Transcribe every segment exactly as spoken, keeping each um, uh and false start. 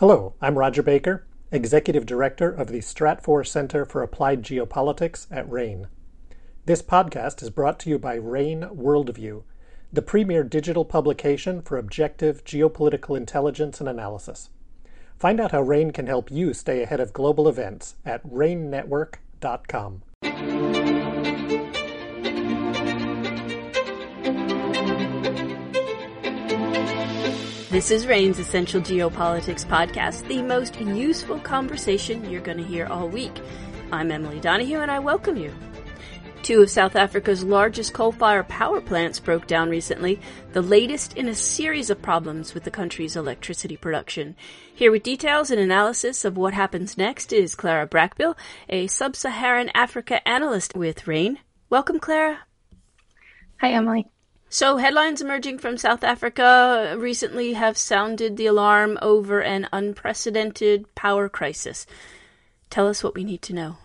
Hello, I'm Roger Baker, Executive Director of the Stratfor Center for Applied Geopolitics at RANE. This podcast is brought to you by RANE Worldview, the premier digital publication for objective geopolitical intelligence and analysis. Find out how RANE can help you stay ahead of global events at RANE network dot com. This is RANE's Essential Geopolitics Podcast, the most useful conversation you're going to hear all week. I'm Emily Donahue, and I welcome you. Two of South Africa's largest coal-fired power plants broke down recently, the latest in a series of problems with the country's electricity production. Here with details and analysis of what happens next is Clara Brackbill, a Sub-Saharan Africa analyst with RANE. Welcome, Clara. Hi, Emily. So headlines emerging from South Africa recently have sounded the alarm over an unprecedented power crisis. Tell us what we need to know.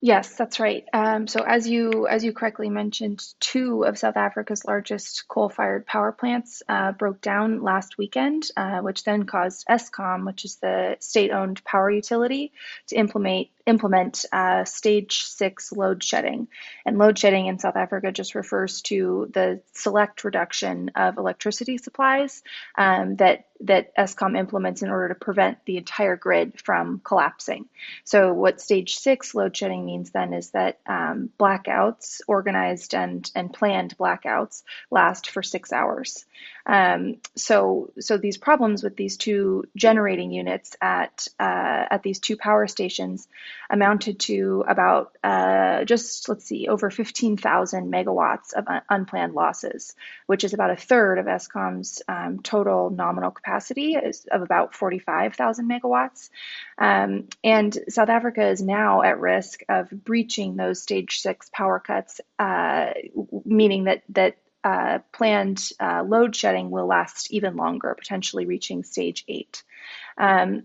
Yes, that's right. Um, so as you as you correctly mentioned, two of South Africa's largest coal-fired power plants uh, broke down last weekend, uh, which then caused Eskom, which is the state-owned power utility, to implement implement uh, stage six load shedding. And load shedding in South Africa just refers to the select reduction of electricity supplies um, that that Eskom implements in order to prevent the entire grid from collapsing. So what stage six load shedding means then is that um, blackouts, organized and and planned blackouts, last for six hours. Um, so so these problems with these two generating units at uh, at these two power stations amounted to about uh, just, let's see, over fifteen thousand megawatts of un- unplanned losses, which is about a third of Eskom's um, total nominal capacity of about forty-five thousand megawatts. Um, and South Africa is now at risk of breaching those stage six power cuts, uh, meaning that that Uh, planned uh, load shedding will last even longer, potentially reaching stage eight. Um,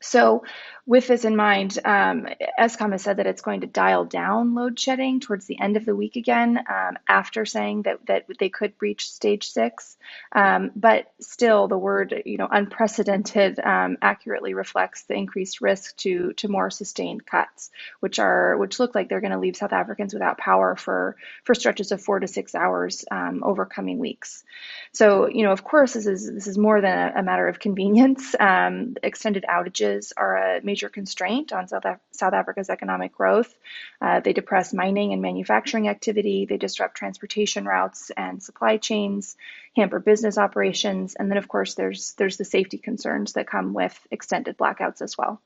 so with this in mind, um, Eskom has said that it's going to dial down load shedding towards the end of the week again, um, after saying that that they could breach stage six. Um, but still, the word, you know, unprecedented um, accurately reflects the increased risk to to more sustained cuts, which are which look like they're going to leave South Africans without power for for stretches of four to six hours um, over coming weeks. So, you know, of course, this is this is more than a, a matter of convenience. Um, extended outages are a major constraint on South, Af- South Africa's economic growth. Uh, they depress mining and manufacturing activity. They disrupt transportation routes and supply chains, hamper business operations. And then, of course, there's there's the safety concerns that come with extended blackouts as well.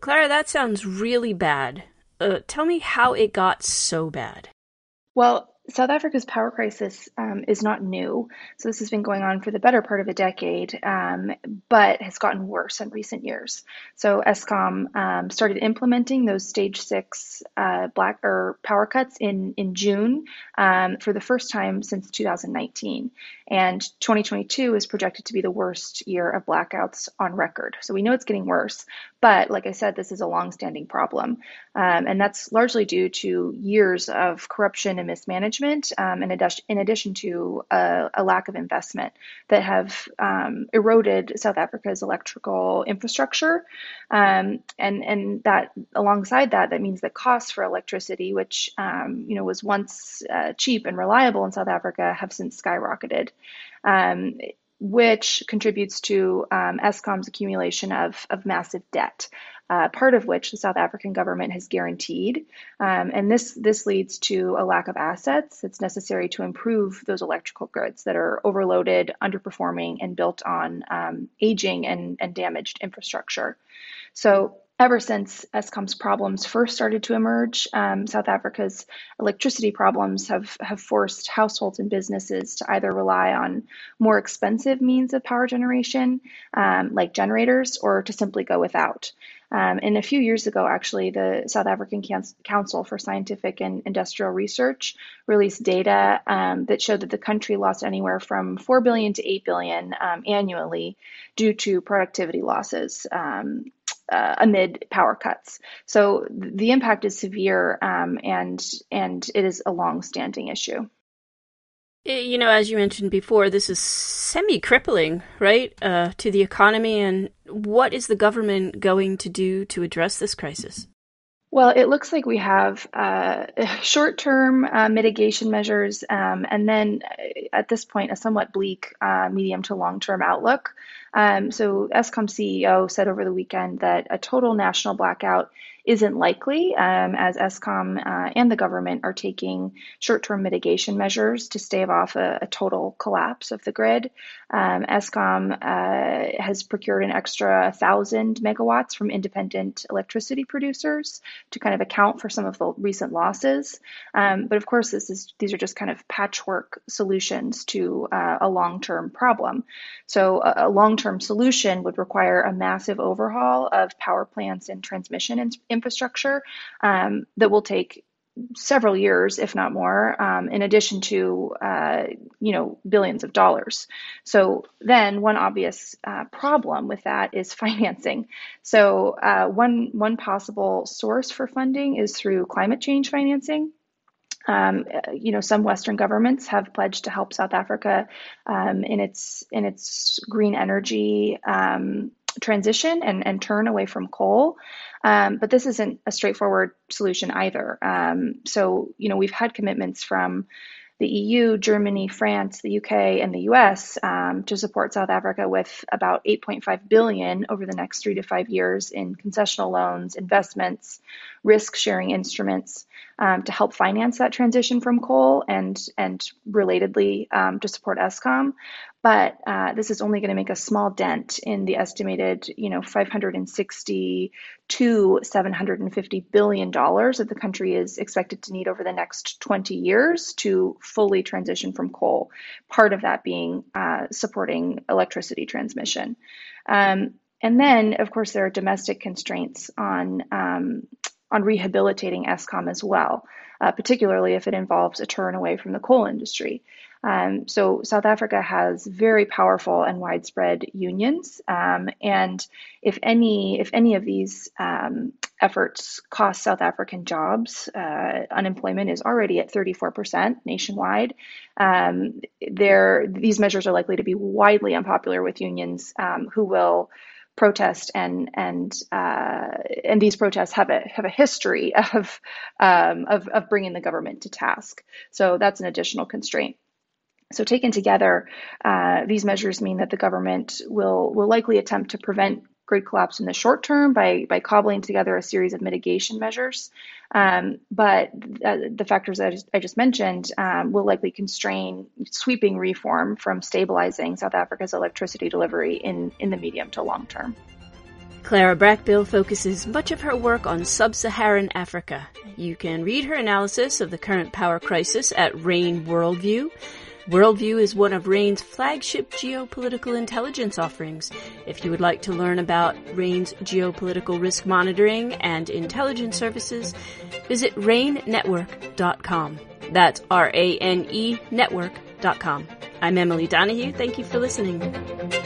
Clara, that sounds really bad. Uh, tell me how it got so bad. Well, South Africa's power crisis um, is not new. So this has been going on for the better part of a decade, um, but has gotten worse in recent years. So Eskom um, started implementing those stage six uh, black or power cuts in, in June um, for the first time since two thousand nineteen. And twenty twenty-two is projected to be the worst year of blackouts on record. So we know it's getting worse. But like I said, this is a longstanding problem. Um, and that's largely due to years of corruption and mismanagement, um, in, addition, in addition to a, a lack of investment that have um, eroded South Africa's electrical infrastructure. Um, and, and that alongside that, that means the costs for electricity, which um, you know was once uh, cheap and reliable in South Africa, have since skyrocketed. Um, which contributes to um, Eskom's accumulation of, of massive debt, uh, part of which the South African government has guaranteed. Um, and this this leads to a lack of assets that's necessary to improve those electrical grids that are overloaded, underperforming, and built on um, aging and, and damaged infrastructure. So ever since Eskom's problems first started to emerge, um, South Africa's electricity problems have, have forced households and businesses to either rely on more expensive means of power generation, um, like generators, or to simply go without. Um, and a few years ago, actually, the South African Council for Scientific and Industrial Research released data um, that showed that the country lost anywhere from four billion dollars to eight billion dollars um, annually due to productivity losses Um, Uh, amid power cuts. So th- the impact is severe, um, and and it is a long-standing issue. You know, as you mentioned before, this is semi-crippling, right, uh, to the economy. And what is the government going to do to address this crisis? Well, it looks like we have uh, short-term uh, mitigation measures, um, and then at this point, a somewhat bleak uh, medium to long-term outlook. Um, so Eskom C E O said over the weekend that a total national blackout isn't likely, um, as Eskom uh, and the government are taking short-term mitigation measures to stave off a, a total collapse of the grid. Um, Eskom uh, has procured an extra one thousand megawatts from independent electricity producers to kind of account for some of the recent losses. Um, but of course, this is these are just kind of patchwork solutions to uh, a long-term problem. So a, a long-term solution would require a massive overhaul of power plants and transmission and infrastructure um, that will take several years, if not more, um, in addition to, uh, you know, billions of dollars. So then one obvious uh, problem with that is financing. So uh, one, one possible source for funding is through climate change financing. Um, you know, some Western governments have pledged to help South Africa um, in its in its green energy um, transition and, and turn away from coal. Um, but this isn't a straightforward solution either. Um, so, you know, we've had commitments from the E U, Germany, France, the U K, and the U S um, to support South Africa with about eight point five billion dollars over the next three to five years in concessional loans, investments, risk-sharing instruments um, to help finance that transition from coal and, and relatedly um, to support Eskom. But uh, this is only going to make a small dent in the estimated, you know, five hundred sixty to seven hundred fifty billion dollars that the country is expected to need over the next twenty years to fully transition from coal, part of that being uh, supporting electricity transmission. Um, and then, of course, there are domestic constraints on um, on rehabilitating Eskom as well, uh, particularly if it involves a turn away from the coal industry. Um, so South Africa has very powerful and widespread unions, um, and if any if any of these um, efforts cost South African jobs, uh, unemployment is already at thirty-four percent nationwide. Um, there, these measures are likely to be widely unpopular with unions um, who will protest, and and uh, and these protests have a have a history of um, of of bringing the government to task. So that's an additional constraint. So taken together, uh, these measures mean that the government will will likely attempt to prevent grid collapse in the short term by by cobbling together a series of mitigation measures. Um, but th- the factors I just, I just mentioned um, will likely constrain sweeping reform from stabilizing South Africa's electricity delivery in, in the medium to long term. Clara Brackbill focuses much of her work on Sub-Saharan Africa. You can read her analysis of the current power crisis at RANE Worldview. Worldview is one of RANE's flagship geopolitical intelligence offerings. If you would like to learn about RANE's geopolitical risk monitoring and intelligence services, visit RANE network dot com. That's R A N E network dot com. I'm Emily Donahue. Thank you for listening.